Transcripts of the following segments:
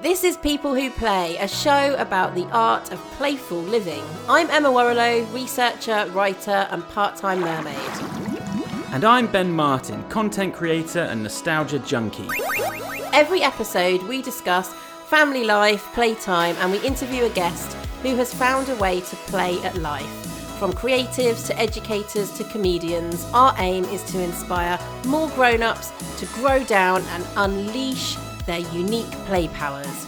This is People Who Play, a show about the art of playful living. I'm Emma Warrilow, researcher, writer and part-time mermaid. And I'm Ben Martin, content creator and nostalgia junkie. Every episode we discuss family life, playtime, and we interview a guest who has found a way to play at life. From creatives to educators to comedians, our aim is to inspire more grown-ups to grow down and unleash their unique play powers.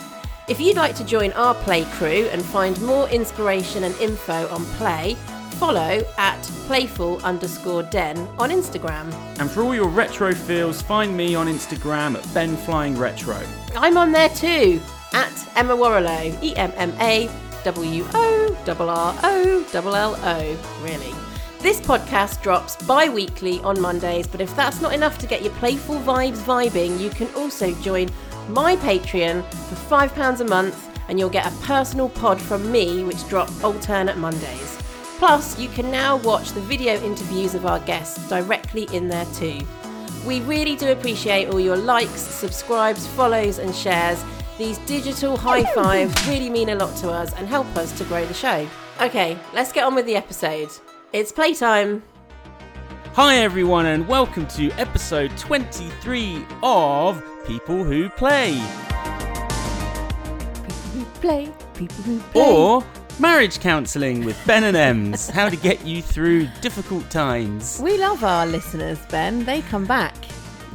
If you'd like to join our play crew and find more inspiration and info on play, follow at playful_den on Instagram. And for all your retro feels, find me on Instagram at benflyingretro. I'm on there too, at Emma Warrilow, EMMAWORROLLO, really. This podcast drops bi-weekly on Mondays, but if that's not enough to get your playful vibes vibing, you can also join my Patreon for £5 a month and you'll get a personal pod from me which drop alternate Mondays. Plus, you can now watch the video interviews of our guests directly in there too. We really do appreciate all your likes, subscribes, follows and shares. These digital high fives really mean a lot to us and help us to grow the show. Okay, let's get on with the episode. It's playtime. Hi everyone and welcome to episode 23 of People Who Play. People Who Play, People Who Play. Or Marriage Counselling with Ben and Ems. How to get you through difficult times. We love our listeners, Ben. They come back.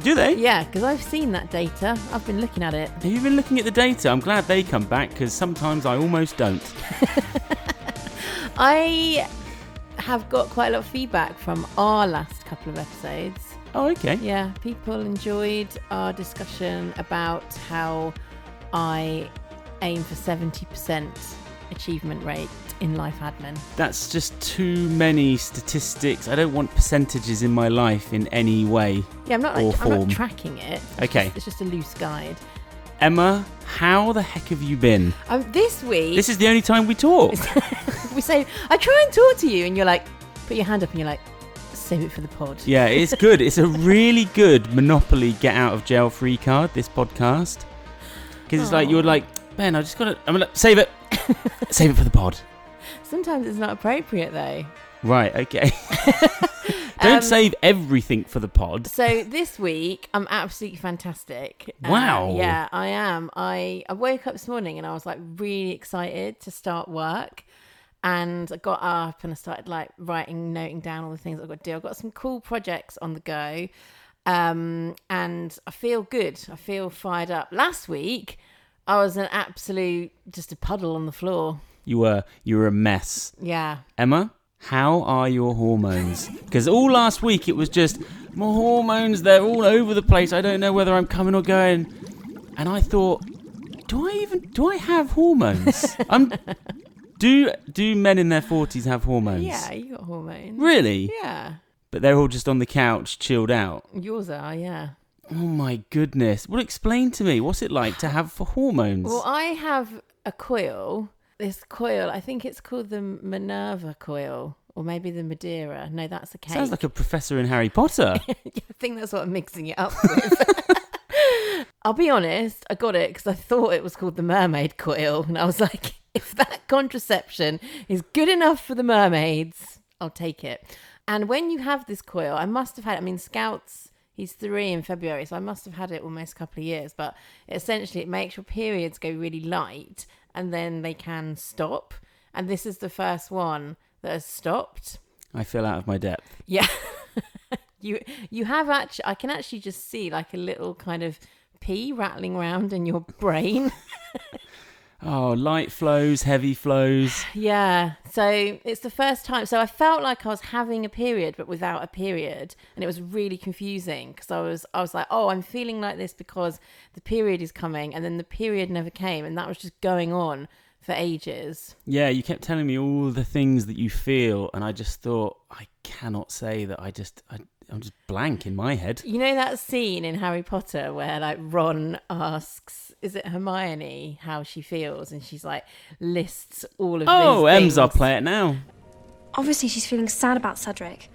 Do they? Yeah, because I've seen that data. I've been looking at it. Have you been looking at the data? I'm glad they come back because sometimes I almost don't. I have got quite a lot of feedback from our last couple of episodes. Oh, okay. Yeah, people enjoyed our discussion about how I aim for 70% achievement rate in life admin. That's just too many statistics. I don't want percentages in my life in any way. Yeah, I'm not tracking it. Okay. It's just a loose guide. Emma, how the heck have you been? This week... This is the only time we talk. We say, I try and talk to you, and you're like, put your hand up, and you're like, save it for the pod. Yeah, it's good. It's a really good Monopoly get-out-of-jail-free card, this podcast. Because it's like, you're like, man, I just got to... I'm like, save it. Save it for the pod. Sometimes it's not appropriate, though. Right, okay. Don't save everything for the pod. So this week, I'm absolutely fantastic. Wow. Yeah, I am. I woke up this morning and I was like really excited to start work. And I got up and I started like writing, noting down all the things I've got to do. I've got some cool projects on the go. And I feel good. I feel fired up. Last week, I was an absolute, just a puddle on the floor. You were a mess. Yeah. Emma, how are your hormones? Because all last week it was just, my hormones, they're all over the place. I don't know whether I'm coming or going. And I thought, do I have hormones? Do men in their 40s have hormones? Yeah, you got hormones. Really? Yeah. But they're all just on the couch, chilled out. Yours are, yeah. Oh my goodness. Well, explain to me, what's it like to have hormones? Well, I have a coil. This coil, I think it's called the Minerva coil, or maybe the Madeira. No, that's a cake. Sounds like a professor in Harry Potter. Yeah, I think that's what I'm mixing it up with. I'll be honest, I got it because I thought it was called the mermaid coil. And I was like, if that contraception is good enough for the mermaids, I'll take it. And when you have this coil, I must have had, I mean, Scout's, he's 3 in February, so I must have had it almost a couple of years. But essentially, it makes your periods go really light. And then they can stop. And this is the first one that has stopped. I feel out of my depth. Yeah. You have actually... I can actually just see like a little kind of pea rattling around in your brain. Oh, light flows, heavy flows. Yeah. So it's the first time. So I felt like I was having a period, but without a period. And it was really confusing because I was like, oh, I'm feeling like this because the period is coming. And then the period never came. And that was just going on for ages. Yeah, you kept telling me all the things that you feel. And I just thought, I cannot say that I'm just blank in my head. You know that scene in Harry Potter where like Ron asks, is it Hermione, how she feels? And she's like, lists all of these things. Oh, Ems, I'll play it now. Obviously she's feeling sad about Cedric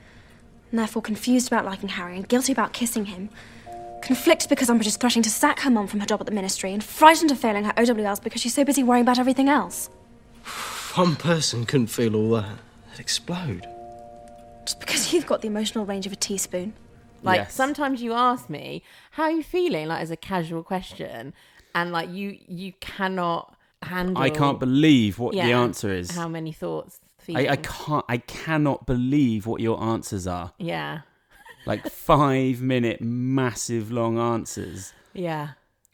and therefore confused about liking Harry and guilty about kissing him. Conflict because Umbridge is threatening to sack her mum from her job at the ministry, and frightened of failing her OWLs because she's so busy worrying about everything else. One person couldn't feel all that. It'd explode. Just because you've got the emotional range of a teaspoon. Like, yes. Sometimes you ask me, how are you feeling? Like, as a casual question. And, like, you cannot handle... I can't believe what the answer is. How many thoughts, feelings. I cannot believe what your answers are. Yeah. Like, 5-minute, massive, long answers. Yeah.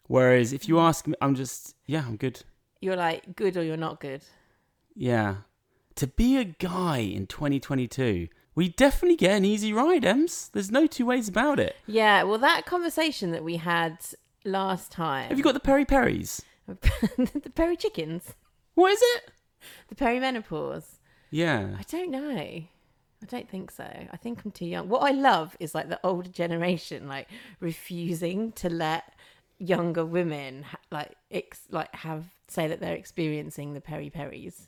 Whereas if you ask me, I'm just, yeah, I'm good. You're like, good or you're not good. Yeah. To be a guy in 2022... We definitely get an easy ride, Ems. There's no two ways about it. Yeah, well, that conversation that we had last time... Have you got the peri-peris? The peri-chickens. What is it? The perimenopause. Yeah. I don't know. I don't think so. I think I'm too young. What I love is, like, the older generation, like, refusing to let younger women, say that they're experiencing the peri-peris.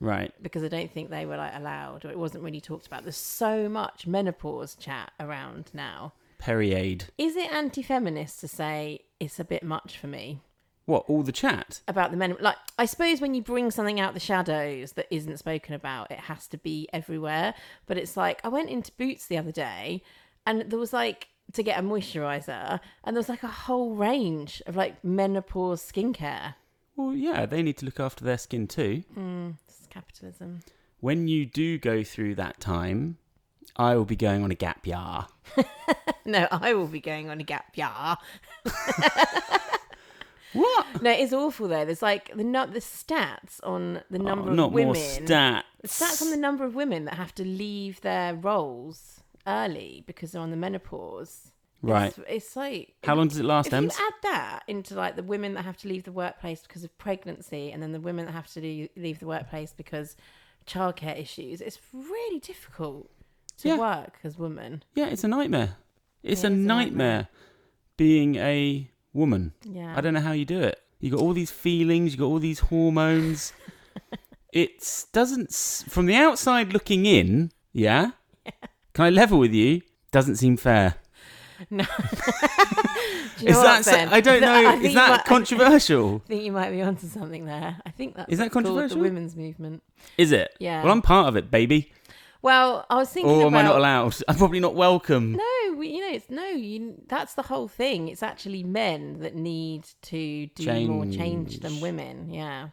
Right. Because I don't think they were, like, allowed, or it wasn't really talked about. There's so much menopause chat around now. Period. Is it anti-feminist to say it's a bit much for me? What, all the chat? About the men. Like, I suppose when you bring something out the shadows that isn't spoken about, it has to be everywhere. But it's like, I went into Boots the other day, and there was, like, to get a moisturiser, and there was, like, a whole range of, like, menopause skincare. Well, yeah, they need to look after their skin too. Mm. Capitalism. When you do go through that time, I will be going on a gap year. No, I will be going on a gap year. What? No, it's awful though. There's like the stats on the number of women. Not more stats. The stats on the number of women that have to leave their roles early because they're on the menopause. Right. It's like... How long does it last, Ems? If you add that into, like, the women that have to leave the workplace because of pregnancy, and then the women that have to leave the workplace because of childcare issues, it's really difficult to work as women. Yeah, it's a nightmare. It's a nightmare being a woman. Yeah. I don't know how you do it. You got all these feelings, you got all these hormones. It doesn't... From the outside looking in, yeah? Can I level with you? Doesn't seem fair. No. Do you know what, Ben? I don't know. Is that controversial? I think you might be onto something there. I think that's called the women's movement. Is it? Yeah. Well, I'm part of it, baby. Well, I was thinking about... Or am I not allowed? I'm probably not welcome. No, that's the whole thing. It's actually men that need to do more change than women. Yeah.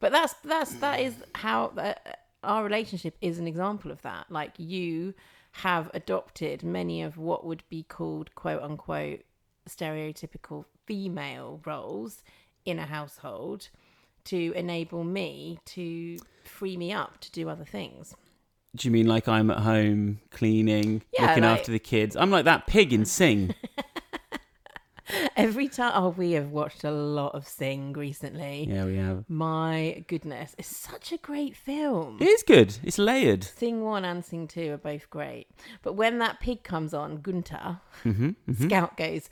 But that is how our relationship is an example of that. Like, you have adopted many of what would be called quote-unquote stereotypical female roles in a household to enable me to free me up to do other things. Do you mean like I'm at home cleaning, looking after the kids? I'm like that pig in Sing. Every time... Oh, we have watched a lot of Sing recently. Yeah, we have. My goodness. It's such a great film. It is good. It's layered. Sing 1 and Sing 2 are both great. But when that pig comes on, Gunter, Scout goes,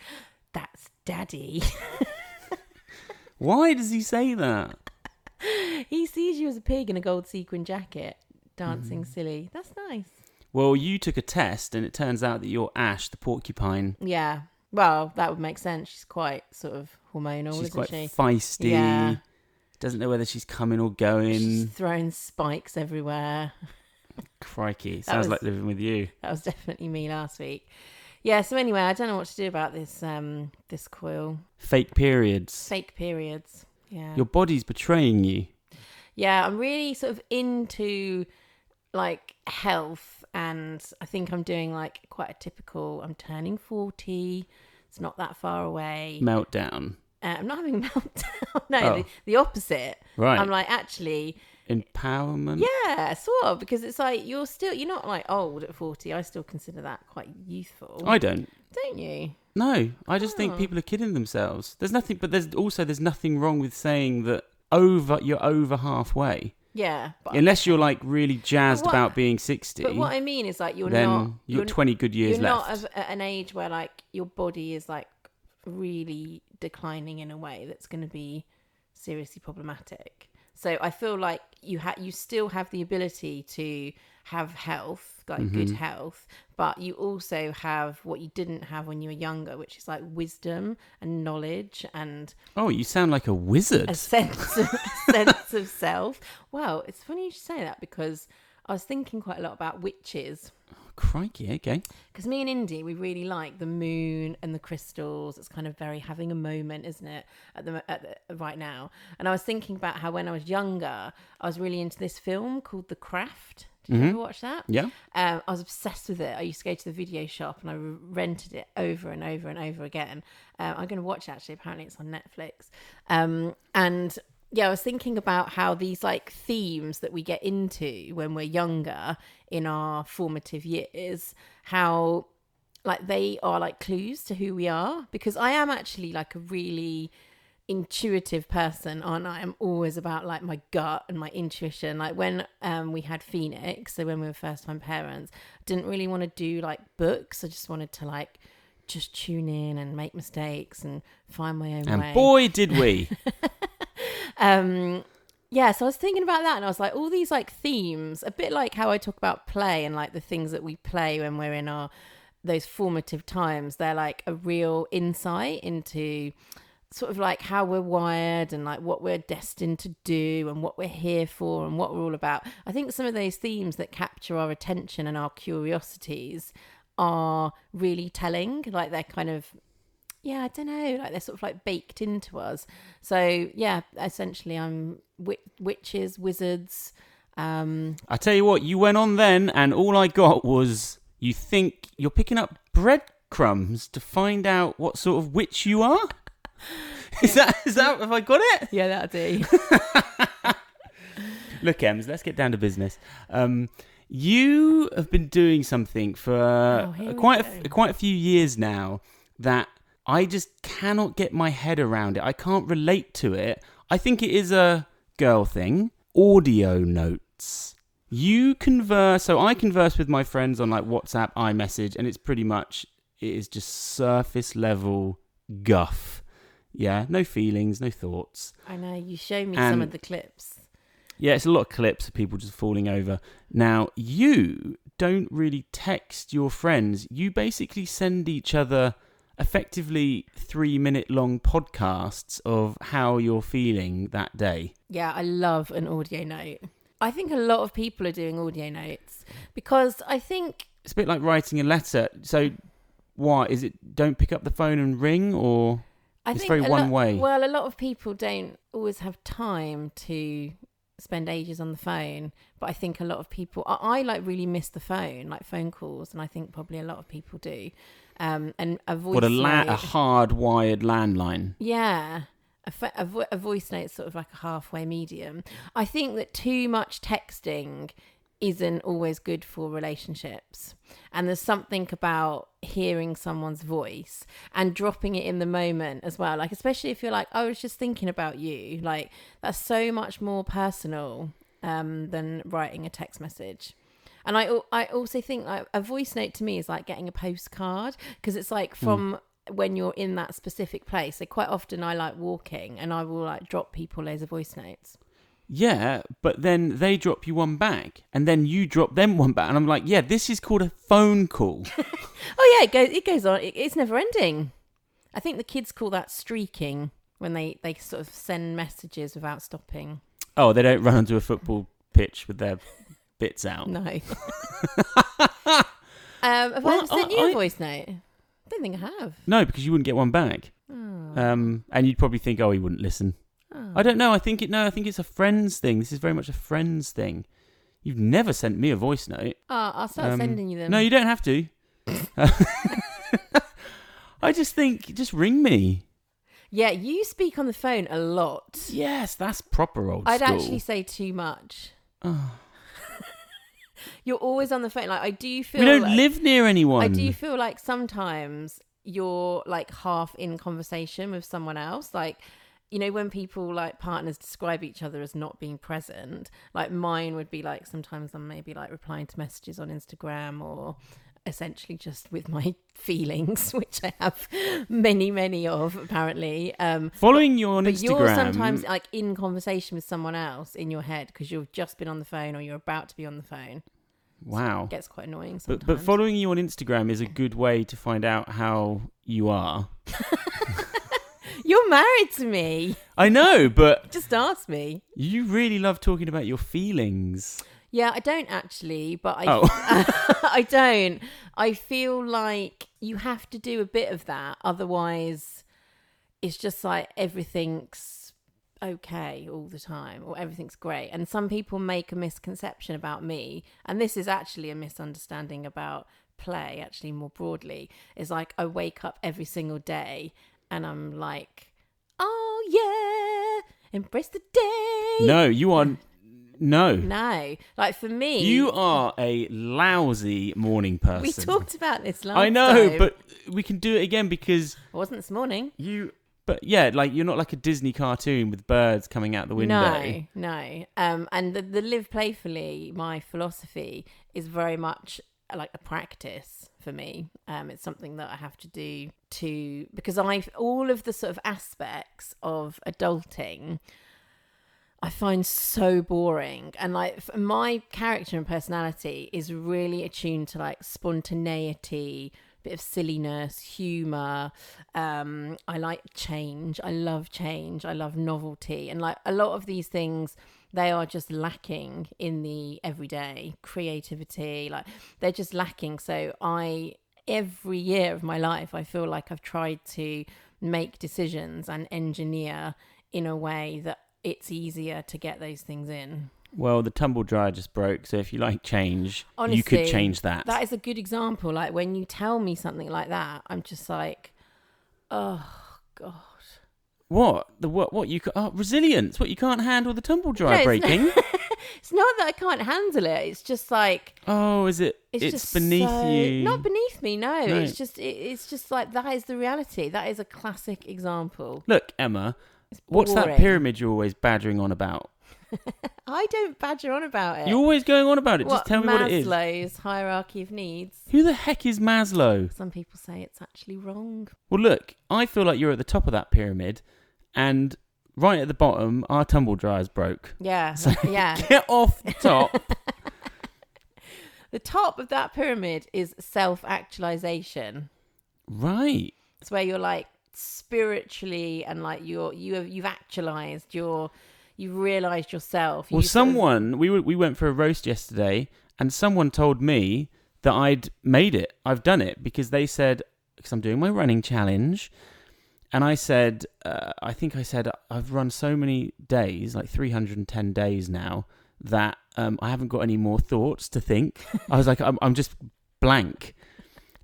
"That's Daddy." Why does he say that? He sees you as a pig in a gold sequin jacket, dancing silly. That's nice. Well, you took a test and it turns out that you're Ash, the porcupine. Yeah. Well, that would make sense. She's quite sort of hormonal, isn't she? She's quite feisty. Yeah. Doesn't know whether she's coming or going. She's throwing spikes everywhere. Crikey. Sounds like living with you. That was definitely me last week. Yeah, so anyway, I don't know what to do about this coil. Fake periods. Yeah. Your body's betraying you. Yeah, I'm really sort of into, like, health. And I think I'm doing like quite a typical, I'm turning 40. It's not that far away. Meltdown. I'm not having a meltdown. The opposite. Right. I'm like, actually. Empowerment. Yeah, sort of. Because it's like, you're not like old at 40. I still consider that quite youthful. I don't. Don't you? No. I just think people are kidding themselves. There's nothing wrong with saying that you're over halfway. Yeah. Unless you're like really jazzed about being 60. But what I mean is like you've got 20 good years left. You're not at an age where like your body is like really declining in a way that's going to be seriously problematic. So I feel like you still have the ability to have health, like mm-hmm. good health, but you also have what you didn't have when you were younger, which is like wisdom and knowledge and... Oh, you sound like a wizard. A sense of self. Well, it's funny you should say that because I was thinking quite a lot about witches. Oh, crikey, okay. Because me and Indy, we really like the moon and the crystals. It's kind of very having a moment, isn't it, at the right now. And I was thinking about how when I was younger, I was really into this film called The Craft. Did you ever watch that? Yeah. I was obsessed with it. I used to go to the video shop and I rented it over and over and over again. I'm going to watch it, actually. Apparently it's on Netflix. And... yeah, I was thinking about how these like themes that we get into when we're younger in our formative years, how like they are like clues to who we are, because I am actually like a really intuitive person, aren't I? I'm always about like my gut and my intuition. Like when we had Phoenix, so when we were first time parents, I didn't really want to do like books. I just wanted to like just tune in and make mistakes and find my own way. And boy, did we. Yeah, so I was thinking about that and I was like, all these like themes, a bit like how I talk about play and like the things that we play when we're in those formative times, they're like a real insight into sort of like how we're wired and like what we're destined to do and what we're here for and what we're all about. I think some of those themes that capture our attention and our curiosities are really telling, like they're kind of... yeah, I don't know, like they're sort of like baked into us. So yeah, essentially I'm witches, wizards. I tell you what, you went on then and all I got was you think you're picking up breadcrumbs to find out what sort of witch you are? Yeah. Is that, have I got it? Yeah, that'll do. Look, Ems, let's get down to business. You have been doing something for quite a few years now that I just cannot get my head around it. I can't relate to it. I think it is a girl thing. Audio notes. I converse with my friends on like WhatsApp, iMessage, and it is just surface level guff. Yeah, no feelings, no thoughts. I know, you showed me some of the clips. Yeah, it's a lot of clips of people just falling over. Now, you don't really text your friends. You basically send each other... effectively 3-minute long podcasts of how you're feeling that day. Yeah, I love an audio note. I think a lot of people are doing audio notes because I think... it's a bit like writing a letter. So what, is it don't pick up the phone and ring or... it's very one way. Well, a lot of people don't always have time to spend ages on the phone, but I think a lot of people... I like really miss the phone, like phone calls, and I think probably a lot of people do. And a voice note, a hard-wired landline. Yeah, a voice note is sort of like a halfway medium. I think that too much texting isn't always good for relationships. And there's something about hearing someone's voice and dropping it in the moment as well. Like, especially if you're like, oh, I was just thinking about you. Like, that's so much more personal than writing a text message. And I also think like a voice note to me is like getting a postcard, because it's like from when you're in that specific place. So quite often I like walking and I will like drop people loads of voice notes. Yeah, but then they drop you one back and then you drop them one back. And I'm like, yeah, this is called a phone call. Oh, yeah, it goes on. It's never ending. I think the kids call that streaking when they sort of send messages without stopping. Oh, they don't run onto a football pitch with their... bits out. No. Have I sent you a voice note? I don't think I have. No, because you wouldn't get one back. Oh. And you'd probably think, oh, he wouldn't listen. Oh. I don't know. I think it's a friends thing. This is very much a friends thing. You've never sent me a voice note. Oh, I'll start sending you them. No, you don't have to. I just think, just ring me. Yeah, you speak on the phone a lot. Yes, that's proper old school. I'd actually say too much. Oh. You're always on the phone. Like, I do feel we don't live near anyone. I do feel like sometimes you're like half in conversation with someone else. Like, you know, when people like partners describe each other as not being present, like mine would be like sometimes I'm maybe like replying to messages on Instagram or essentially just with my feelings, which I have many, many of, apparently. Following you on Instagram. But you're sometimes like in conversation with someone else in your head because you've just been on the phone or you're about to be on the phone. Wow. So it gets quite annoying sometimes. But following you on Instagram is a good way to find out how you are. You're married to me. I know, but... Just ask me. You really love talking about your feelings. Yeah, I don't actually, but I I don't. I feel like you have to do a bit of that. Otherwise, it's just like everything's okay all the time or everything's great. And some people make a misconception about me. And this is actually a misunderstanding about play, actually, more broadly. It's like I wake up every single day and I'm like, oh, yeah, embrace the day. No, you are... No. No. Like, for me... You are a lousy morning person. We talked about this last time. I know, but we can do it again because... It wasn't this morning. You... But, yeah, like, you're not like a Disney cartoon with birds coming out the window. No, no. And the live playfully, my philosophy, is very much like a practice for me. It's something that I have to do to... Because all of the sort of aspects of adulting... I find so boring, and like my character and personality is really attuned to like spontaneity, bit of silliness, humor. I like change. I love change. I love novelty, and like a lot of these things, they are just lacking in the everyday creativity. Like they're just lacking. So every year of my life, I feel like I've tried to make decisions and engineer in a way that it's easier to get those things in. Well, the tumble dryer just broke, so if you like change, honestly, you could change that. That is a good example. Like when you tell me something like that, I'm just like, oh god. What you resilience? What, you can't handle the tumble dryer breaking? It's not that I can't handle it. It's just like, oh, is it? It's just beneath you. Not beneath me. No. It's just like that is the reality. That is a classic example. Look, Emma. What's that pyramid you're always badgering on about? I don't badger on about it. You're always going on about it. Just tell me what it is. Maslow's hierarchy of needs. Who the heck is Maslow? Some people say it's actually wrong. Well, look, I feel like you're at the top of that pyramid, and right at the bottom, our tumble dryer's broke. Yeah, so yeah. Get off the top. The top of that pyramid is self-actualization. Right. It's where you're like, spiritually and like you've actualized you've realized yourself. Well, we went for a roast yesterday and someone told me that I'd made it. I've done it because they said, because I'm doing my running challenge, and I said, I said I've run so many days, like 310 days now, that I haven't got any more thoughts to think. I was like, I'm just blank,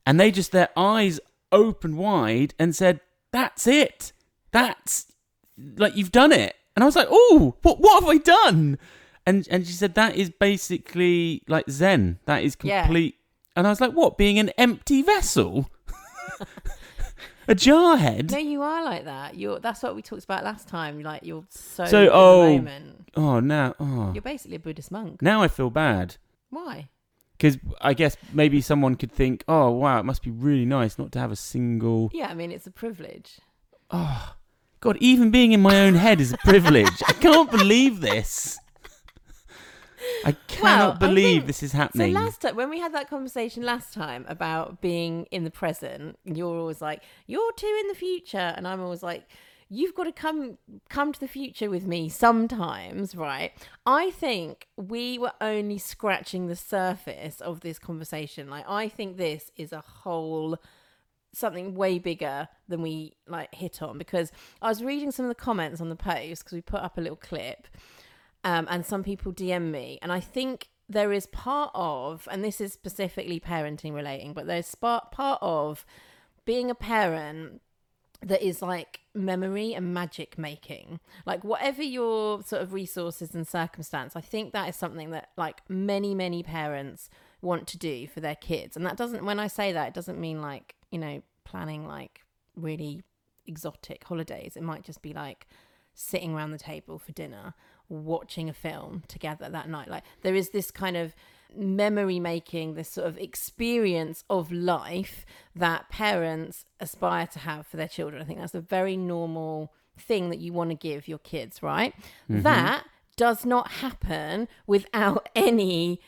and their eyes opened wide and said, that's it. That's like, you've done it. And I was like, oh, what have I done? And she said, that is basically like Zen. That is complete. Yeah. And I was like, what? Being an empty vessel? A jarhead? No, you are like that. That's what we talked about last time. Like you're so in the moment. Oh, now. Oh. You're basically a Buddhist monk. Now I feel bad. Why? Because I guess maybe someone could think, oh, wow, it must be really nice not to have a single... Yeah, I mean, it's a privilege. Oh, God, even being in my own head is a privilege. I can't believe this. I cannot believe this is happening. So last time, when we had that conversation last time about being in the present, you're always like, you're too in the future. And I'm always like, you've got to come to the future with me sometimes, right? I think we were only scratching the surface of this conversation. Like, I think this is something way bigger than we like hit on, because I was reading some of the comments on the post because we put up a little clip, and some people DM me, and I think there is part of, and this is specifically parenting relating, but there's part of being a parent that is like memory and magic making. Like whatever your sort of resources and circumstance, I think that is something that like many, many parents want to do for their kids. And that doesn't, when I say that, it doesn't mean like, you know, planning like really exotic holidays. It might just be like sitting around the table for dinner, watching a film together that night. Like there is this kind of memory making, this sort of experience of life that parents aspire to have for their children. I think that's a very normal thing that you want to give your kids, right? Mm-hmm. That does not happen without any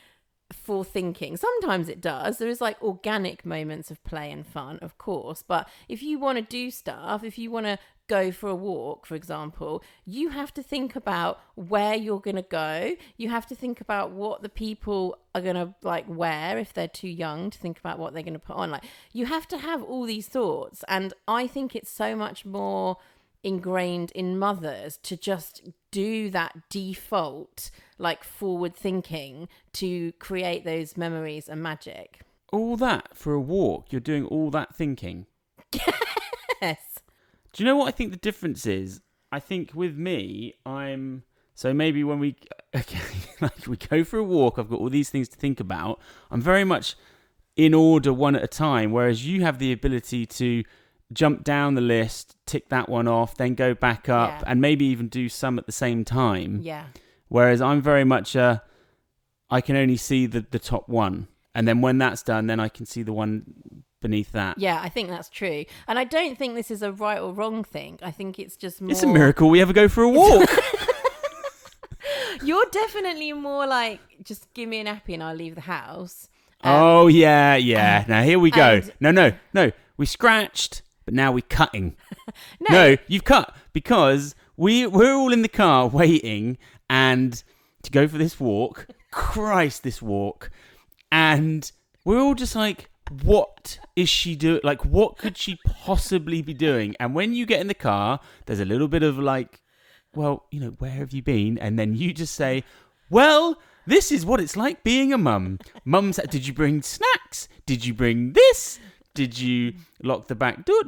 forethinking. Sometimes it does. There is like organic moments of play and fun, of course. But if you want to do stuff, if you want to go for a walk, for example, you have to think about where you're going to go. You have to think about what the people are going to like wear if they're too young to think about what they're going to put on. Like, you have to have all these thoughts. And I think it's so much more ingrained in mothers to just do that default, like, forward thinking to create those memories and magic. All that for a walk? You're doing all that thinking? Yes. Do you know what I think the difference is? I think with me, I'm... So maybe when we... Okay, like, we go for a walk, I've got all these things to think about. I'm very much in order, one at a time, whereas you have the ability to jump down the list, tick that one off, then go back up, yeah, and maybe even do some at the same time. Yeah. Whereas I'm very much I can only see the top one. And then when that's done, then I can see the one beneath that. Yeah, I think that's true. And I don't think this is a right or wrong thing. I think it's just more... It's a miracle we ever go for a walk. You're definitely more like, just give me an appy and I'll leave the house. Oh, yeah, yeah. Now, here we go. No. We scratched... But now we're cutting. No, you've cut because we're all in the car waiting and to go for this walk. Christ, this walk. And we're all just like, what is she doing? Like, what could she possibly be doing? And when you get in the car, there's a little bit of like, well, you know, where have you been? And then you just say, well, this is what it's like being a mum. Mum's, did you bring snacks? Did you bring this? Did you lock the back door?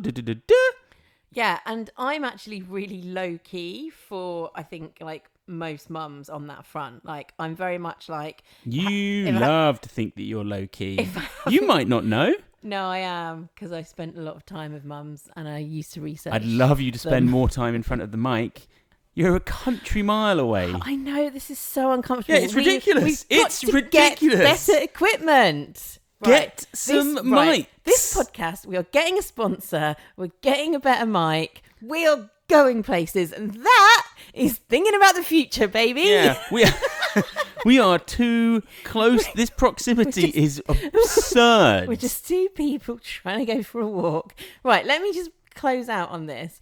Yeah, and I'm actually really low-key for, I think, like, most mums on that front. Like, I'm very much like... You love to think that you're low-key. You might not know. No, I am, because I spent a lot of time with mums, and I used to research I'd love you to spend more time in front of the mic. You're a country mile away. I know, this is so uncomfortable. Yeah, it's ridiculous. It's ridiculous. Get better equipment. Right. Get some mics. Right. This podcast, we are getting a sponsor. We're getting a better mic. We are going places. And that is thinking about the future, baby. Yeah, we are too close. This proximity is absurd. We're just two people trying to go for a walk. Right, let me just close out on this.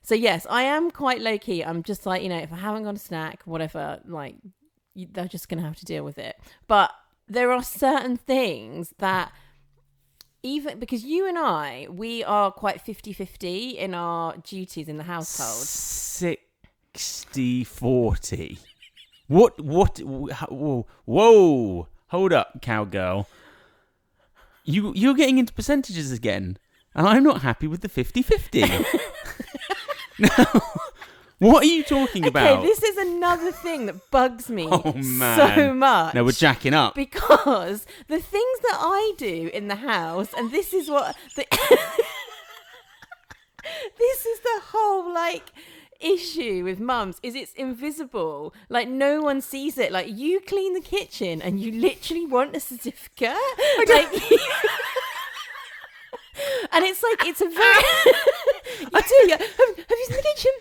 So, yes, I am quite low-key. I'm just like, you know, if I haven't got a snack, whatever, like, they're just going to have to deal with it. But... there are certain things that even... Because you and I, we are quite 50-50 in our duties in the household. 60-40. What? Whoa. Hold up, cowgirl. You're getting into percentages again. And I'm not happy with the 50-50. No. What are you talking about? Okay, this is another thing that bugs me so much. No, we're jacking up. Because the things that I do in the house, and this is what... this is the whole, like... issue with mums is it's invisible. Like, no one sees it. Like, you clean the kitchen and you literally want a certificate. Like, and it's like, it's a very... You do. Have you seen the kitchen?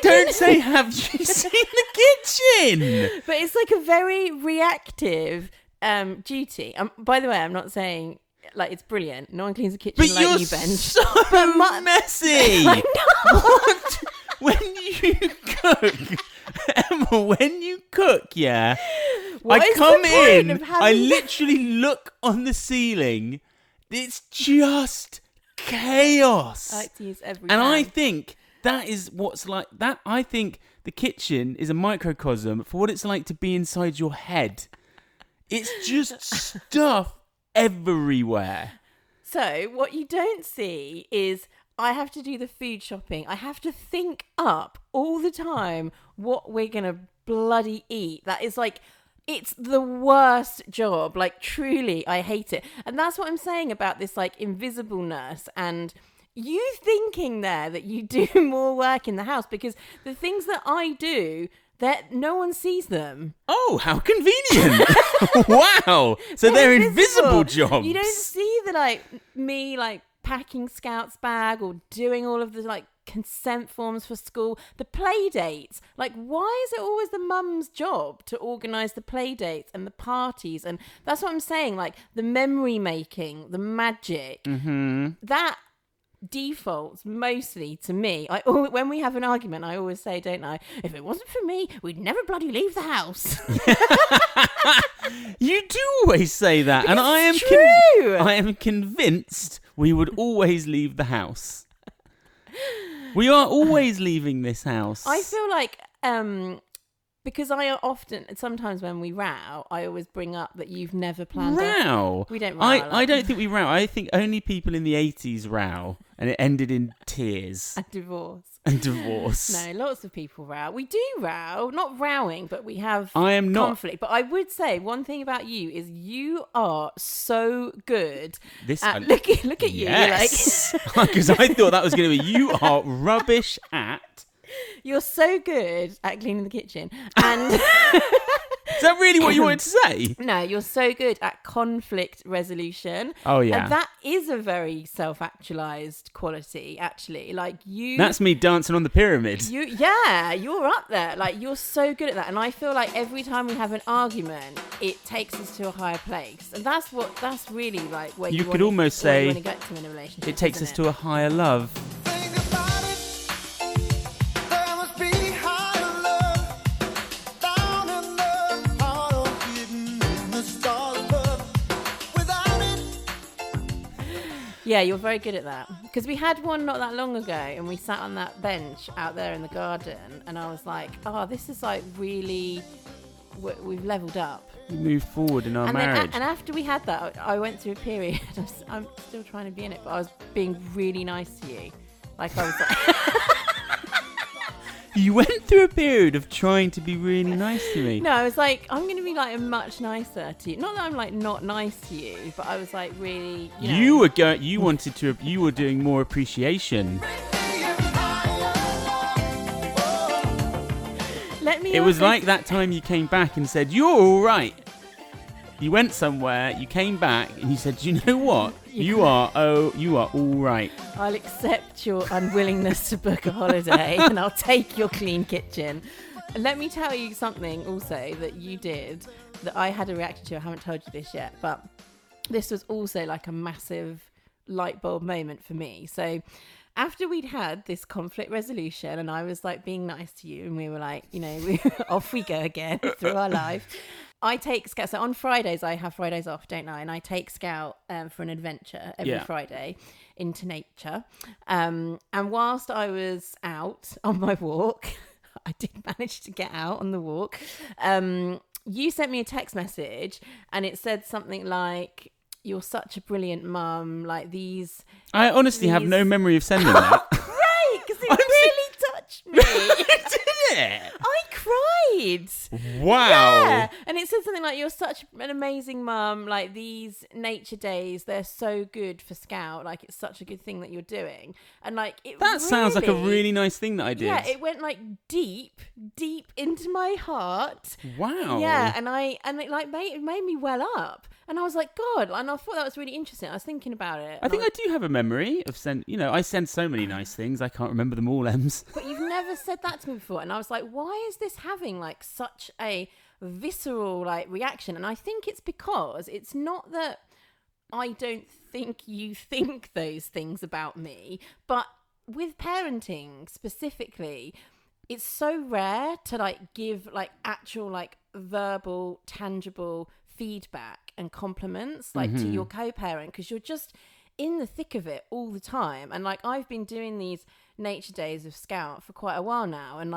Don't say, have you seen the kitchen? But it's like a very reactive duty. By the way, I'm not saying, like, it's brilliant. No one cleans the kitchen but like you, Ben. But you're so messy. I know. What? When you cook, yeah. What I come in, I literally look on the ceiling. It's just... chaos. I like to use every time. I think that is what's like that. I think the kitchen is a microcosm for what it's like to be inside your head. It's just stuff everywhere. So what you don't see is I have to do the food shopping. I have to think up all the time what we're gonna bloody eat. That is like... it's the worst job. Like, truly, I hate it. And that's what I'm saying about this, like, invisibleness and you thinking there that you do more work in the house, because the things that I do, that no one sees them. Oh, how convenient. Wow. So they're invisible jobs. You don't see the me packing Scout's bag or doing all of the consent forms for school, the play dates. Why is it always the mum's job to organise the play dates and the parties? And that's what I'm saying, the memory making, the magic, that defaults mostly to me. When we have an argument, I always say, don't I, if it wasn't for me, we'd never bloody leave the house. You do always say that. Because and I am convinced we would always leave the house. We are always leaving this house. I feel because sometimes when we row, I always bring up that you've never planned it. Row? We don't row. I don't think we row. I think only people in the 80s row, and it ended in tears. And divorce. No, lots of people row. We do row, not rowing, but we have conflict. But I would say one thing about you is you are so good at look at you. Because I thought that was going to be, you are rubbish at... You're so good at cleaning the kitchen. And is that really what you wanted to say? No, you're so good at conflict resolution. Oh, yeah. And that is a very self-actualised quality, actually. That's me dancing on the pyramid. You're up there. You're so good at that. And I feel like every time we have an argument, it takes us to a higher place. And that's really, where you could almost say you want to get to in a relationship. It takes us to a higher love. Yeah, you're very good at that. Because we had one not that long ago and we sat on that bench out there in the garden and I was like, oh, this is really, we've leveled up. We moved forward in our marriage. And after we had that, I went through a period, I'm still trying to be in it, but I was being really nice to you. I was like... You went through a period of trying to be really nice to me. No, I was like, I'm going to be much nicer to you. Not that I'm not nice to you, but I was really. You were going. You wanted to. You were doing more appreciation. It was that time you came back and said, "You're all right." You went somewhere. You came back and you said, "You know what? You are all right. I'll accept your unwillingness to book a holiday and I'll take your clean kitchen." Let me tell you something also that you did that I had a reaction to. I haven't told you this yet, but this was also a massive light bulb moment for me. So after we'd had this conflict resolution and I was being nice to you and we were off we go again through our life. I take Scout, so on Fridays I have Fridays off, don't I? And I take Scout for an adventure every Friday into nature. And whilst I was out on my walk, I did manage to get out on the walk. You sent me a text message and it said something like, "You're such a brilliant mum." I honestly have no memory of sending that. Great, because it really touched me. I cried. Wow. Yeah. And it said something like, "You're such an amazing mum. These nature days, they're so good for Scout. It's such a good thing that you're doing." And it that really sounds like a really nice thing that I did. Yeah, it went deep, deep into my heart. Wow. Yeah, it made me well up. And I was like, God, and I thought that was really interesting. I was thinking about it. I think I do have a memory of I send so many nice things. I can't remember them all, Ems. But you've never said that to me before. And I was like, why is this having such a visceral reaction? And I think it's because it's not that I don't think you think those things about me, but with parenting specifically, it's so rare to give actual verbal, tangible feedback and compliments to your co-parent, because you're just in the thick of it all the time. And I've been doing these nature days of Scout for quite a while now, and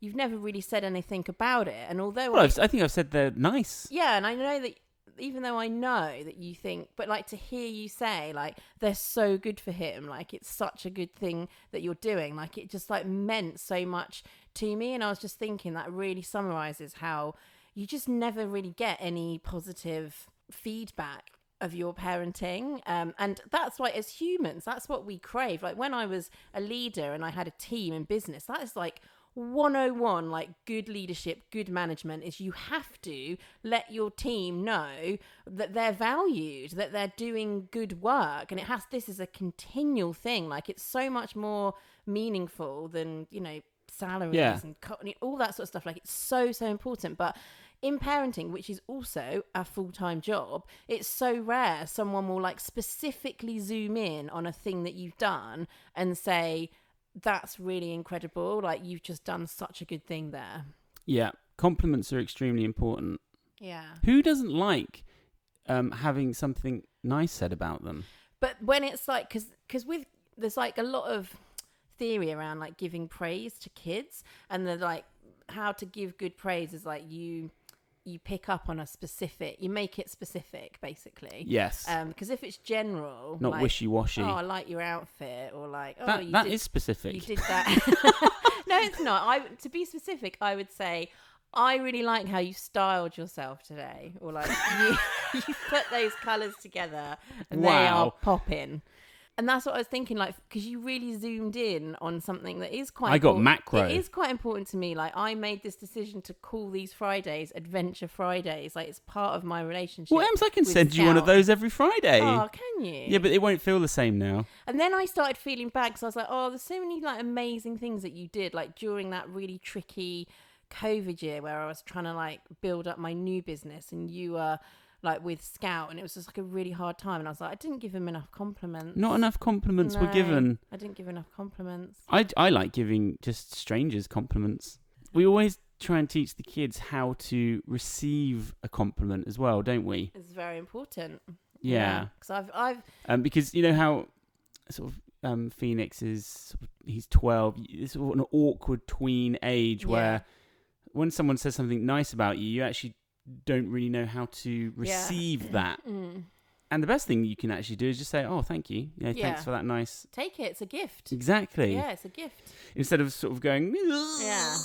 you've never really said anything about it. And although I think I've said they're nice, yeah, and I know that, even though I know that you think, but to hear you say they're so good for him, it's such a good thing that you're doing, it just meant so much to me. And I was just thinking that really summarizes how you just never really get any positive feedback of your parenting. And that's why, as humans, that's what we crave. When I was a leader and I had a team in business, that is 101, like good leadership, good management, is you have to let your team know that they're valued, that they're doing good work. And this is a continual thing. Like, it's so much more meaningful than, you know, salaries and all that sort of stuff. Like, it's so important. But in parenting, which is also a full-time job, it's so rare someone will like specifically zoom in on a thing that you've done and say, that's really incredible, like you've just done such a good thing there. Yeah, compliments are extremely important. Yeah. Who doesn't like having something nice said about them? But when it's like, because there's like a lot of theory around like giving praise to kids, and they're like, how to give good praise is like you pick up on a specific, you make it specific, basically. Yes. Because if it's general, not like, wishy-washy. Oh, I like your outfit, or like, oh, that is specific. You did that. No, it's not. To be specific, I would say, I really like how you styled yourself today, or like you put those colours together, and they are popping. And that's what I was thinking, like, because you really zoomed in on something that is quite important. I got macro. It is quite important to me. Like, I made this decision to call these Fridays Adventure Fridays. Like, it's part of my relationship. Well, Ems, I can send you one of those every Friday. Oh, can you? Yeah, but it won't feel the same now. And then I started feeling bad, because I was like, oh, there's so many, like, amazing things that you did, like, during that really tricky COVID year where I was trying to, like, build up my new business, and you were... like with Scout, and it was just like a really hard time, and I was like, I didn't give him enough compliments. Not enough compliments were given. I didn't give enough compliments. I like giving just strangers compliments. We always try and teach the kids how to receive a compliment as well, don't we? It's very important. Yeah. Because I've because you know how sort of Phoenix is, he's 12, it's sort of an awkward tween age where when someone says something nice about you, you actually don't really know how to receive that. And the best thing you can actually do is just say, oh, thank you. You know, thanks for that nice... Take it. It's a gift. Exactly. Yeah, it's a gift. Instead of sort of going... Yeah.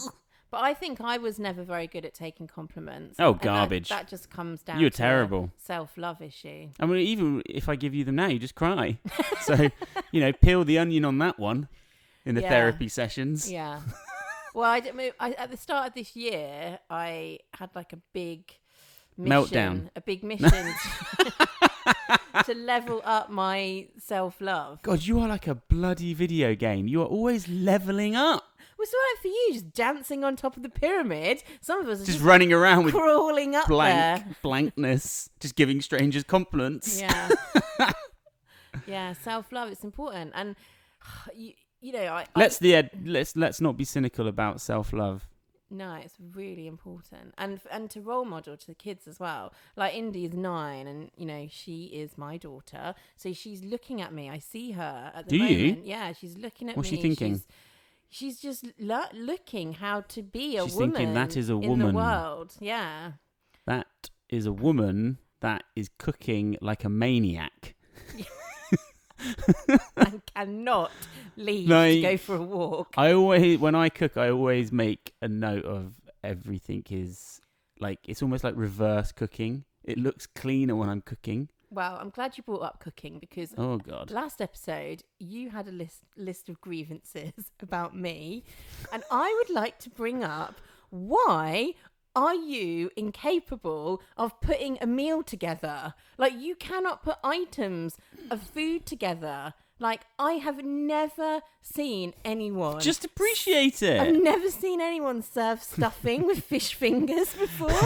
But I think I was never very good at taking compliments. Oh, garbage. That just comes down to terrible self-love issue. I mean, even if I give you them now, you just cry. So, you know, peel the onion on that one in the therapy sessions. Yeah. Well, at the start of this year, I had like a big mission, meltdown. A big mission to level up my self-love. God, you are like a bloody video game. You are always leveling up. Well, so like for you, just dancing on top of the pyramid. Some of us are just running around with crawling up there. Blankness, just giving strangers compliments. Yeah, yeah, self-love. It's important, and you. You know, let's not be cynical about self-love. No, it's really important, and to role model to the kids as well. Like Indy is 9, and you know she is my daughter, so she's looking at me. I see her at the moment. Yeah, she's looking at me. What's she thinking? She's just looking how to be a woman. She's thinking that is a woman in the world. Yeah, that is a woman that is cooking like a maniac. And cannot leave to go for a walk. When I cook, I always make a note of everything is like, it's almost like reverse cooking. It looks cleaner when I'm cooking. Well, I'm glad you brought up cooking because last episode you had a list of grievances about me, and I would like to bring up, why are you incapable of putting a meal together? Like, you cannot put items of food together. Like, I have never seen anyone... Just appreciate it. I've never seen anyone serve stuffing with fish fingers before.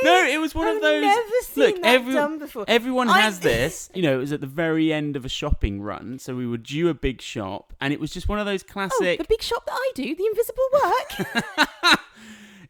No, it was one of those... I've never seen done before. Everyone has this. You know, it was at the very end of a shopping run, so we were due a big shop, and it was just one of those classic... Oh, the big shop that I do, the invisible work.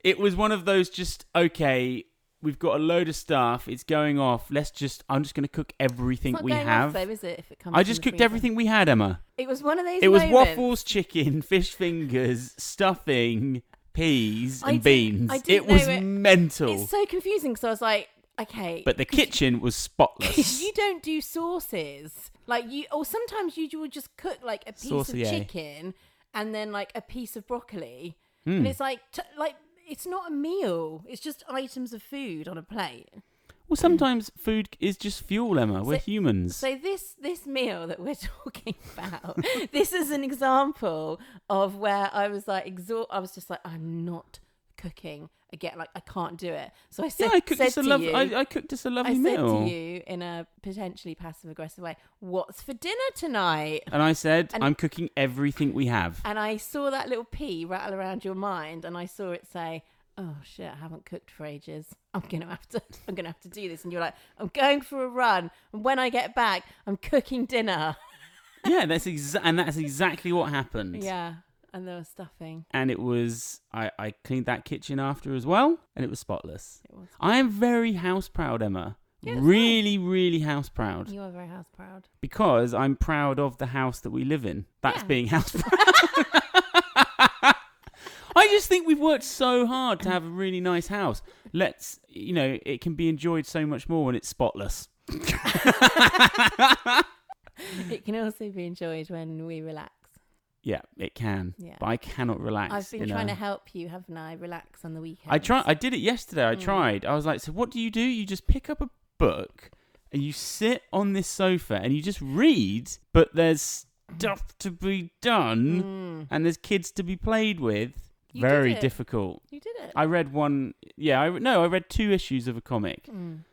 It was one of those just, okay, we've got a load of stuff, it's going off, I'm just going to cook everything we have. It's not going off though, is it, if it comes I just cooked everything we had, Emma. It was one of those moments. It was waffles, chicken, fish fingers, stuffing... peas and beans. It was mental. It's so confusing because I was like, okay. But the kitchen was spotless. You don't do sauces. Like or sometimes you will just cook like a piece of chicken and then like a piece of broccoli. Mm. And it's like, it's not a meal. It's just items of food on a plate. Well, sometimes food is just fuel, Emma. We're humans. So this meal that we're talking about, this is an example of where I was like, I was just like, I'm not cooking again. Like, I can't do it. So I said, I cooked us a lovely meal. I said to you in a potentially passive-aggressive way, what's for dinner tonight? And I said, I'm cooking everything we have. And I saw that little pea rattle around your mind, and I saw it say, oh shit, I haven't cooked for ages. I'm gonna have to do this. And you're like, I'm going for a run, and when I get back, I'm cooking dinner. Yeah, that's exactly what happened. Yeah, and there was stuffing. And it was I cleaned that kitchen after as well, and it was spotless. It was. I am very house proud, Emma. Yeah, really, really house proud. You are very house proud. Because I'm proud of the house that we live in. That's being house proud. I just think we've worked so hard to have a really nice house. Let's, you know, it can be enjoyed so much more when it's spotless. It can also be enjoyed when we relax. Yeah, it can. Yeah. But I cannot relax. I've been trying to help you, haven't I? Relax on the weekend. I did it yesterday. I tried. I was like, so what do? You just pick up a book and you sit on this sofa and you just read, but there's stuff to be done and there's kids to be played with. You very difficult. You did it. I read one. Yeah, I read 2 issues of a comic, and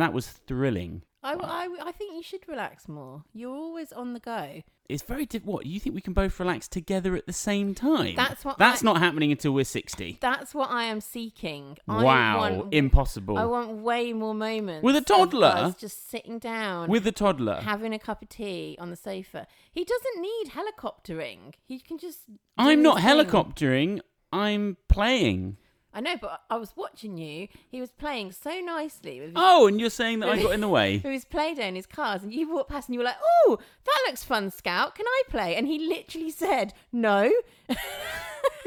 that was thrilling. I think you should relax more. You're always on the go. It's very what? You think we can both relax together at the same time? That's not happening until we're 60. That's what I am seeking. Wow, impossible. I want way more moments with a toddler. Of us just sitting down with a toddler, having a cup of tea on the sofa. He doesn't need helicoptering. He can just. I'm not helicoptering. I'm playing. I know, but I was watching you. He was playing so nicely. With his, and you're saying that I got in the way? He was Play-Doh in his cars, and you walked past, and you were like, "Oh, that looks fun, Scout. Can I play?" And he literally said, "No." Yeah,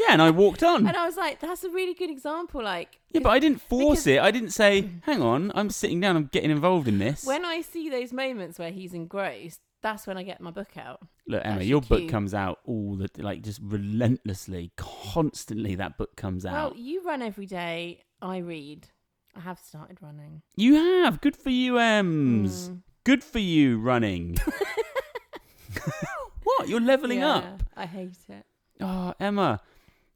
and I walked on. And I was like, "That's a really good example." Like, yeah, but I didn't force it. I didn't say, "Hang on, I'm sitting down. I'm getting involved in this." When I see those moments where he's engrossed, that's when I get my book out. Look, Emma, your book comes out all the... Like, just relentlessly, constantly that book comes out. Well, you run every day. I read. I have started running. You have? Good for you, Ems. Good for you, running. What? You're levelling up. I hate it. Oh, Emma,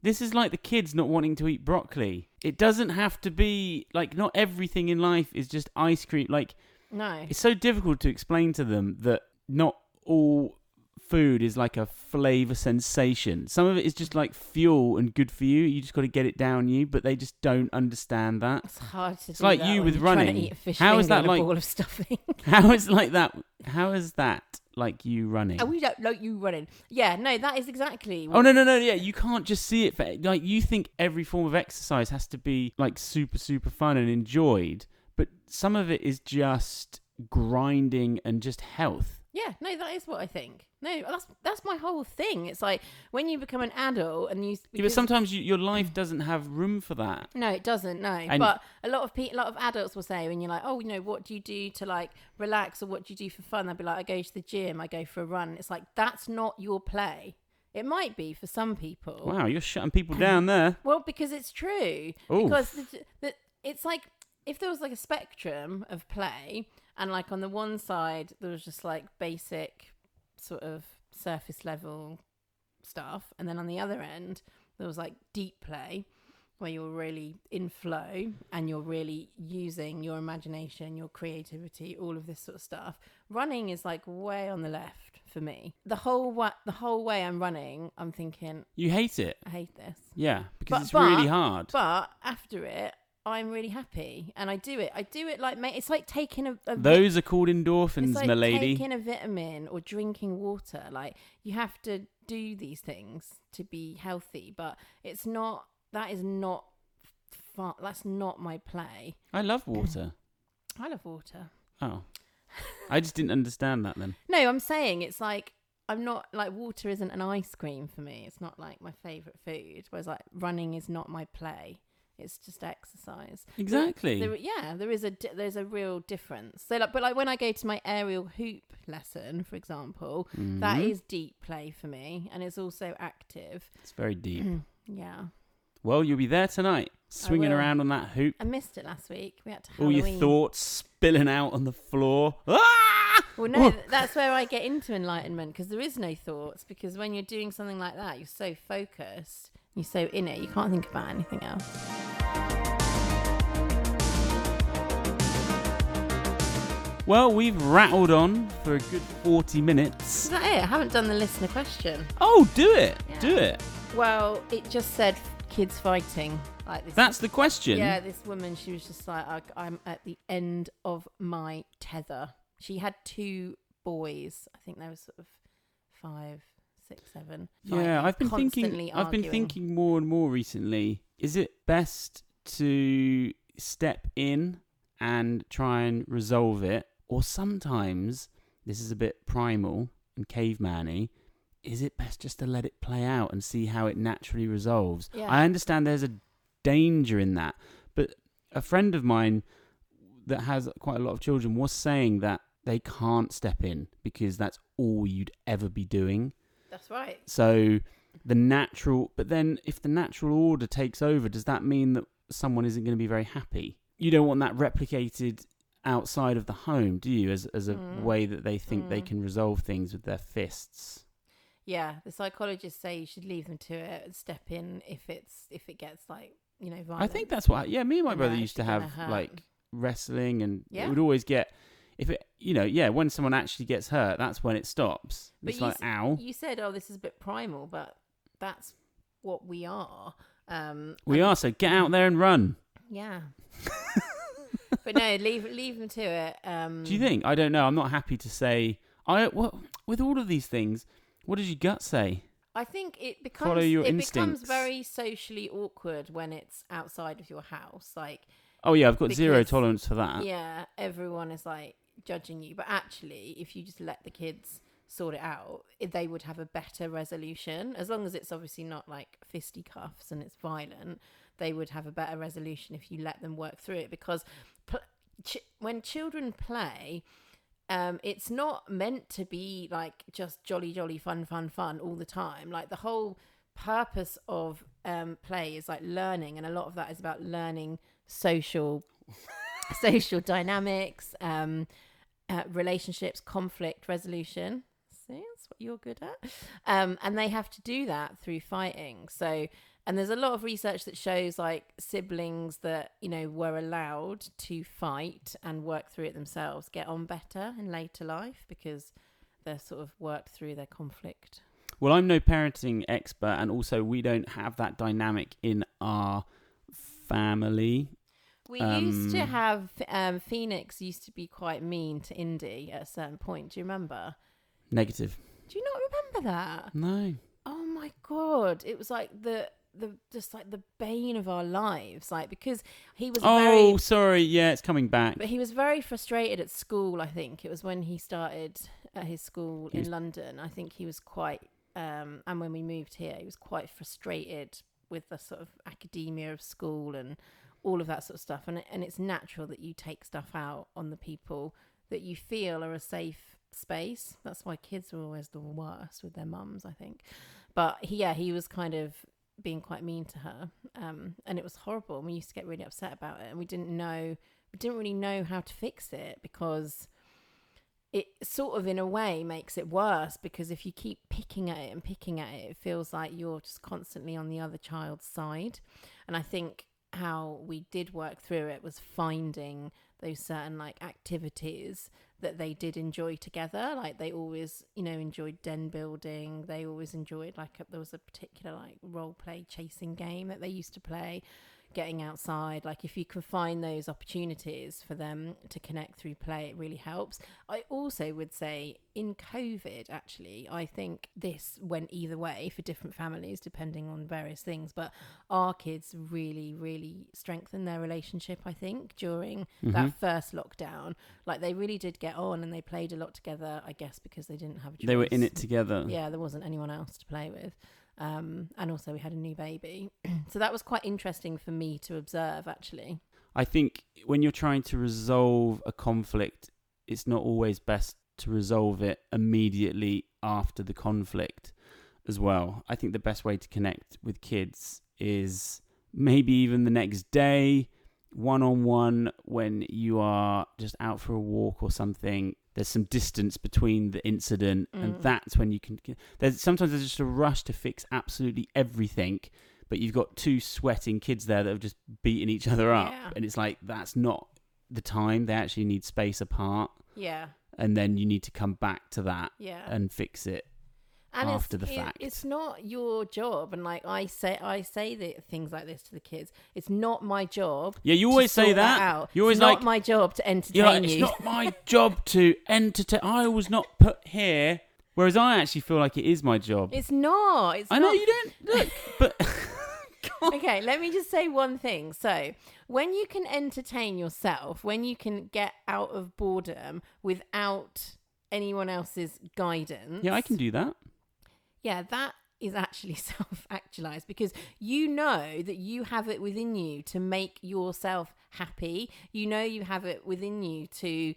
this is like the kids not wanting to eat broccoli. It doesn't have to be... Like, not everything in life is just ice cream. Like, no. It's so difficult to explain to them that... Not all food is like a flavour sensation. Some of it is just like fuel and good for you. You just got to get it down you, but they just don't understand that. It's hard to. It's like you with running. To eat a fish how is that like a ball of stuffing? How is that like you running? Oh, we don't like you running. Yeah, no, that is exactly. No. Yeah, you can't just see it. Like you think every form of exercise has to be like super, super fun and enjoyed, but some of it is just grinding and just health. Yeah, no, that is what I think. No, that's my whole thing. It's like when you become an adult and you... Yeah, but sometimes your life doesn't have room for that. No, it doesn't, no. And but a lot of adults will say when you're like, oh, you know, what do you do to like relax or what do you do for fun? They'll be like, I go to the gym, I go for a run. It's like, that's not your play. It might be for some people. Wow, you're shutting people down there. Well, because it's true. Oof. Because it's like if there was like a spectrum of play... And like on the one side, there was just like basic sort of surface level stuff. And then on the other end, there was like deep play where you're really in flow and you're really using your imagination, your creativity, all of this sort of stuff. Running is like way on the left for me. The whole way I'm running, I'm thinking... You hate it. I hate this. Yeah, because it's really hard. But after it... I'm really happy and I do it like mate, it's like taking a those are called endorphins, like my lady. Taking a vitamin or drinking water, like you have to do these things to be healthy, but it's not, that is not fun, that's not my play. I love water. Oh, I just didn't understand that then. No, I'm saying it's like I'm not like water isn't an ice cream for me, it's not like my favourite food, whereas like running is not my play. It's just exercise. Exactly. There's a real difference. So, like, but like when I go to my aerial hoop lesson, for example, that is deep play for me, and it's also active. It's very deep. Yeah. Well, you'll be there tonight. swinging around on that hoop. I missed it last week. We had to Halloween. All your thoughts spilling out on the floor. Ah! Well, no, that's where I get into enlightenment, because there is no thoughts, because when you're doing something like that, you're so focused, you're so in it, you can't think about anything else. Well, we've rattled on for a good 40 minutes. Is that it? I haven't done the listener question. Oh, do it. Yeah. Do it. Well, it just said kids fighting. Like this. That's the question? Yeah, this woman, she was just like, I'm at the end of my tether. She had two boys. I think they were sort of 5, 6, 7. Yeah, I've been thinking more and more recently. Is it best to step in and try and resolve it? Or sometimes, this is a bit primal and caveman-y, is it best just to let it play out and see how it naturally resolves? Yeah. I understand there's a danger in that, but a friend of mine that has quite a lot of children was saying that they can't step in because that's all you'd ever be doing. That's right. So but then if the natural order takes over, does that mean that someone isn't going to be very happy? You don't want that replicated outside of the home, do you, as a way that they think they can resolve things with their fists? Yeah, the psychologists say you should leave them to it and step in if it gets like, you know, violent. I think that's what me and my brother used to have like wrestling, and it would always get, if it, you know, when someone actually gets hurt, that's when it stops. But it's like, ow. You said, oh, this is a bit primal, but that's what we are. So get out there and run. Yeah. But no, leave them to it. Do you think? I don't know. I'm not happy to say. With all of these things, what does your gut say? I think it becomes follow your instincts. Becomes very socially awkward when it's outside of your house. Like, oh yeah, I've got zero tolerance for that. Yeah, everyone is like judging you. But actually, if you just let the kids sort it out, they would have a better resolution. As long as it's obviously not like fisticuffs and it's violent, they would have a better resolution if you let them work through it. Because when children play, it's not meant to be like just jolly, jolly, fun, fun, fun all the time. Like the whole purpose of play is like learning, and a lot of that is about learning social dynamics, relationships, conflict resolution. See, that's what you're good at. And they have to do that through fighting. So, and there's a lot of research that shows like siblings that, you know, were allowed to fight and work through it themselves get on better in later life because they're sort of worked through their conflict. Well, I'm no parenting expert, and also we don't have that dynamic in our family. We used to have, Phoenix used to be quite mean to Indy at a certain point. Do you remember? Negative. Do you not remember that? No. Oh my God. It was like the bane of our lives, like, because he was it's coming back. But he was very frustrated at school, I think. It was when he started at his school in London. I think he was quite, and when we moved here, he was quite frustrated with the sort of academia of school and all of that sort of stuff. And it's natural that you take stuff out on the people that you feel are a safe space. That's why kids are always the worst with their mums, I think. But he was kind of being quite mean to her, and it was horrible. We used to get really upset about it, and we didn't really know how to fix it, because it sort of in a way makes it worse, because if you keep picking at it, it feels like you're just constantly on the other child's side. And I think how we did work through it was finding those certain like activities that they did enjoy together. Like they always, you know, enjoyed den building. They always enjoyed there was a particular like role play chasing game that they used to play, getting outside. Like if you can find those opportunities for them to connect through play, it really helps. I also would say in COVID, actually, I think this went either way for different families depending on various things, but our kids really, really strengthened their relationship, I think, during that first lockdown. Like they really did get on, and they played a lot together, I guess, because they didn't have a choice. They were in it together. Yeah, there wasn't anyone else to play with. And also we had a new baby. So that was quite interesting for me to observe, actually. I think when you're trying to resolve a conflict, it's not always best to resolve it immediately after the conflict as well. I think the best way to connect with kids is maybe even the next day, one-on-one when you are just out for a walk or something. There's some distance between the incident and that's when you can... Sometimes there's just a rush to fix absolutely everything, but you've got two sweating kids there that have just beaten each other up. Yeah. And it's like, that's not the time. They actually need space apart. Yeah. And then you need to come back to that and fix it. And after the fact, it's not your job. And like I say things like this to the kids. It's not my job. Yeah, you always say that. You always not my job to entertain you. It's not my job to entertain. I was not put here. Whereas I actually feel like it is my job. It's not. I know you don't look, but. Okay, let me just say one thing. So, when you can entertain yourself, when you can get out of boredom without anyone else's guidance. Yeah, I can do that. Yeah, that is actually self-actualized because you know that you have it within you to make yourself happy. You know you have it within you to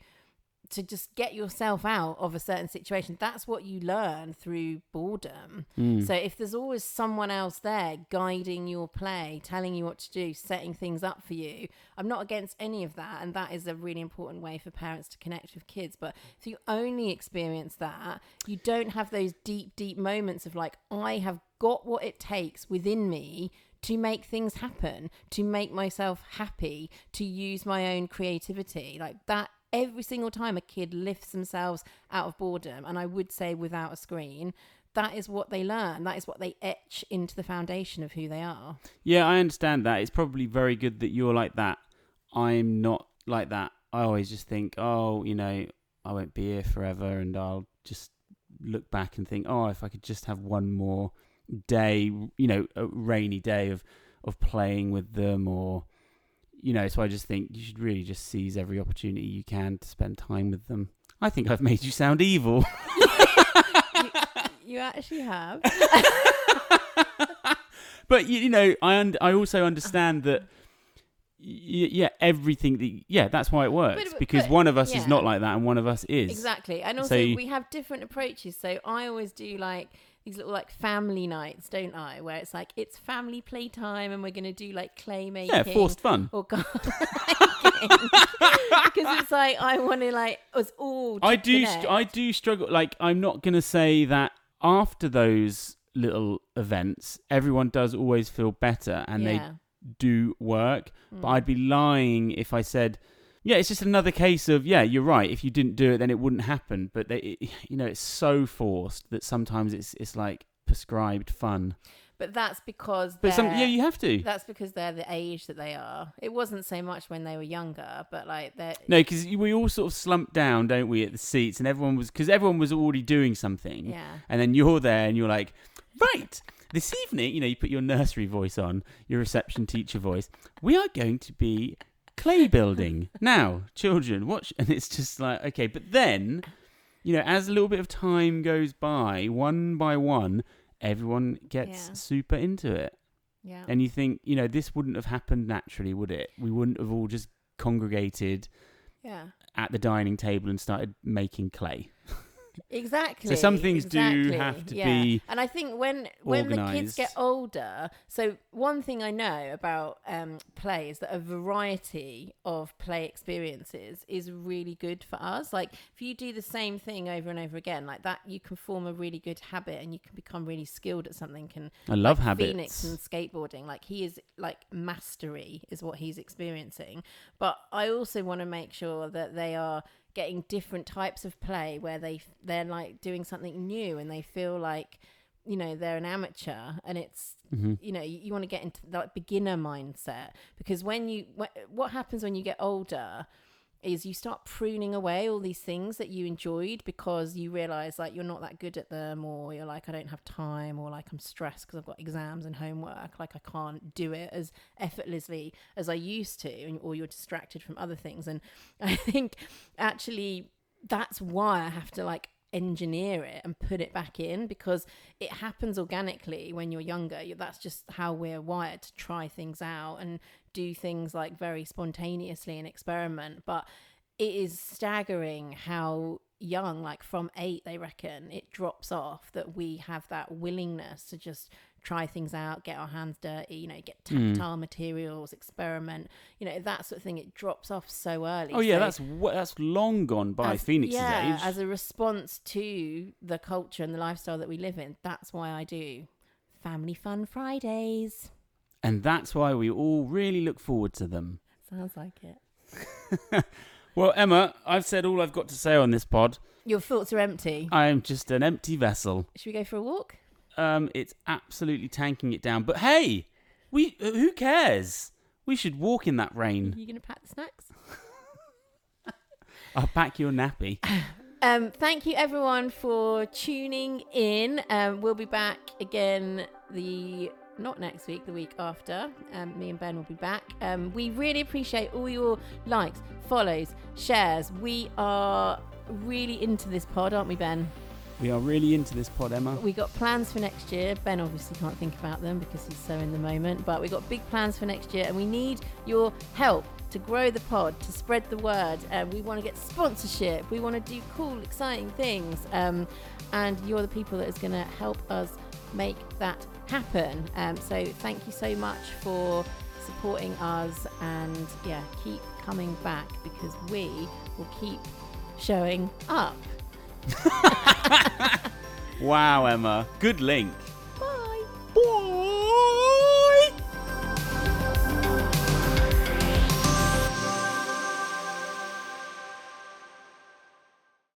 just get yourself out of a certain situation. That's what you learn through boredom. So if there's always someone else there guiding your play, telling you what to do, setting things up for you, I'm not against any of that. And that is a really important way for parents to connect with kids. But if you only experience that, you don't have those deep, deep moments of like, I have got what it takes within me to make things happen, to make myself happy, to use my own creativity. Like that, every single time a kid lifts themselves out of boredom, and I would say without a screen, that is what they learn. That is what they etch into the foundation of who they are. Yeah, I understand that. It's probably very good that you're like that. I'm not like that. I always just think, oh, you know, I won't be here forever, and I'll just look back and think, oh, if I could just have one more day, you know, a rainy day of playing with them or... You know, so I just think you should really just seize every opportunity you can to spend time with them. I think I've made you sound evil. you actually have. But, you know, I also understand that, everything that... Yeah, that's why it works. Because one of us is not like that and one of us is. Exactly. And also we have different approaches. So I always do like... these little like family nights, don't I? Where it's like, it's family playtime and we're going to do like clay making. Yeah, forced fun. Or garden making. Because it's like, I want to like, us all to I do struggle. Like, I'm not going to say that after those little events, everyone does always feel better and they do work. But I'd be lying if I said... Yeah, it's just another case of, yeah, you're right. If you didn't do it, then it wouldn't happen. But, it's so forced that sometimes it's like prescribed fun. But that's because you have to. That's because they're the age that they are. It wasn't so much when they were younger, but like they're... No, because we all sort of slumped down, don't we, at the seats. And everyone was already doing something. Yeah. And then you're there and you're like, right, this evening, you put your nursery voice on, your reception teacher voice. We are going to be... clay building now, children, watch. And it's just like, okay, but then as a little bit of time goes by, one by one everyone gets super into it, and you think, this wouldn't have happened naturally, would it? We wouldn't have all just congregated at the dining table and started making clay. Exactly. So some things do have to be, and I think when the kids get older, so one thing I know about play is that a variety of play experiences is really good for us. Like if you do the same thing over and over again like that, you can form a really good habit and you can become really skilled at something. And I love like habits. Phoenix and skateboarding, like he is like mastery is what he's experiencing. But I also want to make sure that they are getting different types of play where they're like doing something new and they feel like they're an amateur, and it's you want to get into that beginner mindset, because what happens when you get older is you start pruning away all these things that you enjoyed because you realize like you're not that good at them, or you're like, I don't have time, or like I'm stressed because I've got exams and homework, like I can't do it as effortlessly as I used to, or you're distracted from other things. And I think actually that's why I have to like engineer it and put it back in, because it happens organically when you're younger. That's just how we're wired, to try things out and do things like very spontaneously and experiment. But it is staggering how young, like from 8, they reckon it drops off, that we have that willingness to just try things out, get our hands dirty, you know, get tactile materials, experiment, you know, that sort of thing. It drops off so early. Oh yeah, so that's long gone by Phoenix's age. As a response to the culture and the lifestyle that we live in, that's why I do Family Fun Fridays. And that's why we all really look forward to them. Sounds like it. Well, Emma, I've said all I've got to say on this pod. Your thoughts are empty. I am just an empty vessel. Should we go for a walk? It's absolutely tanking it down. But hey, who cares? We should walk in that rain. Are you going to pack the snacks? I'll pack your nappy. Thank you, everyone, for tuning in. We'll be back again not next week, the week after. Me and Ben will be back. We really appreciate all your likes, follows, shares. We are really into this pod, aren't we, Ben? We are really into this pod, Emma. We got plans for next year. Ben obviously can't think about them because he's so in the moment, but we got big plans for next year, and we need your help to grow the pod, to spread the word. We want to get sponsorship. We want to do cool, exciting things. And you're the people that is going to help us make that happen. So thank you so much for supporting us, and yeah, keep coming back because we will keep showing up. Wow, Emma, good link.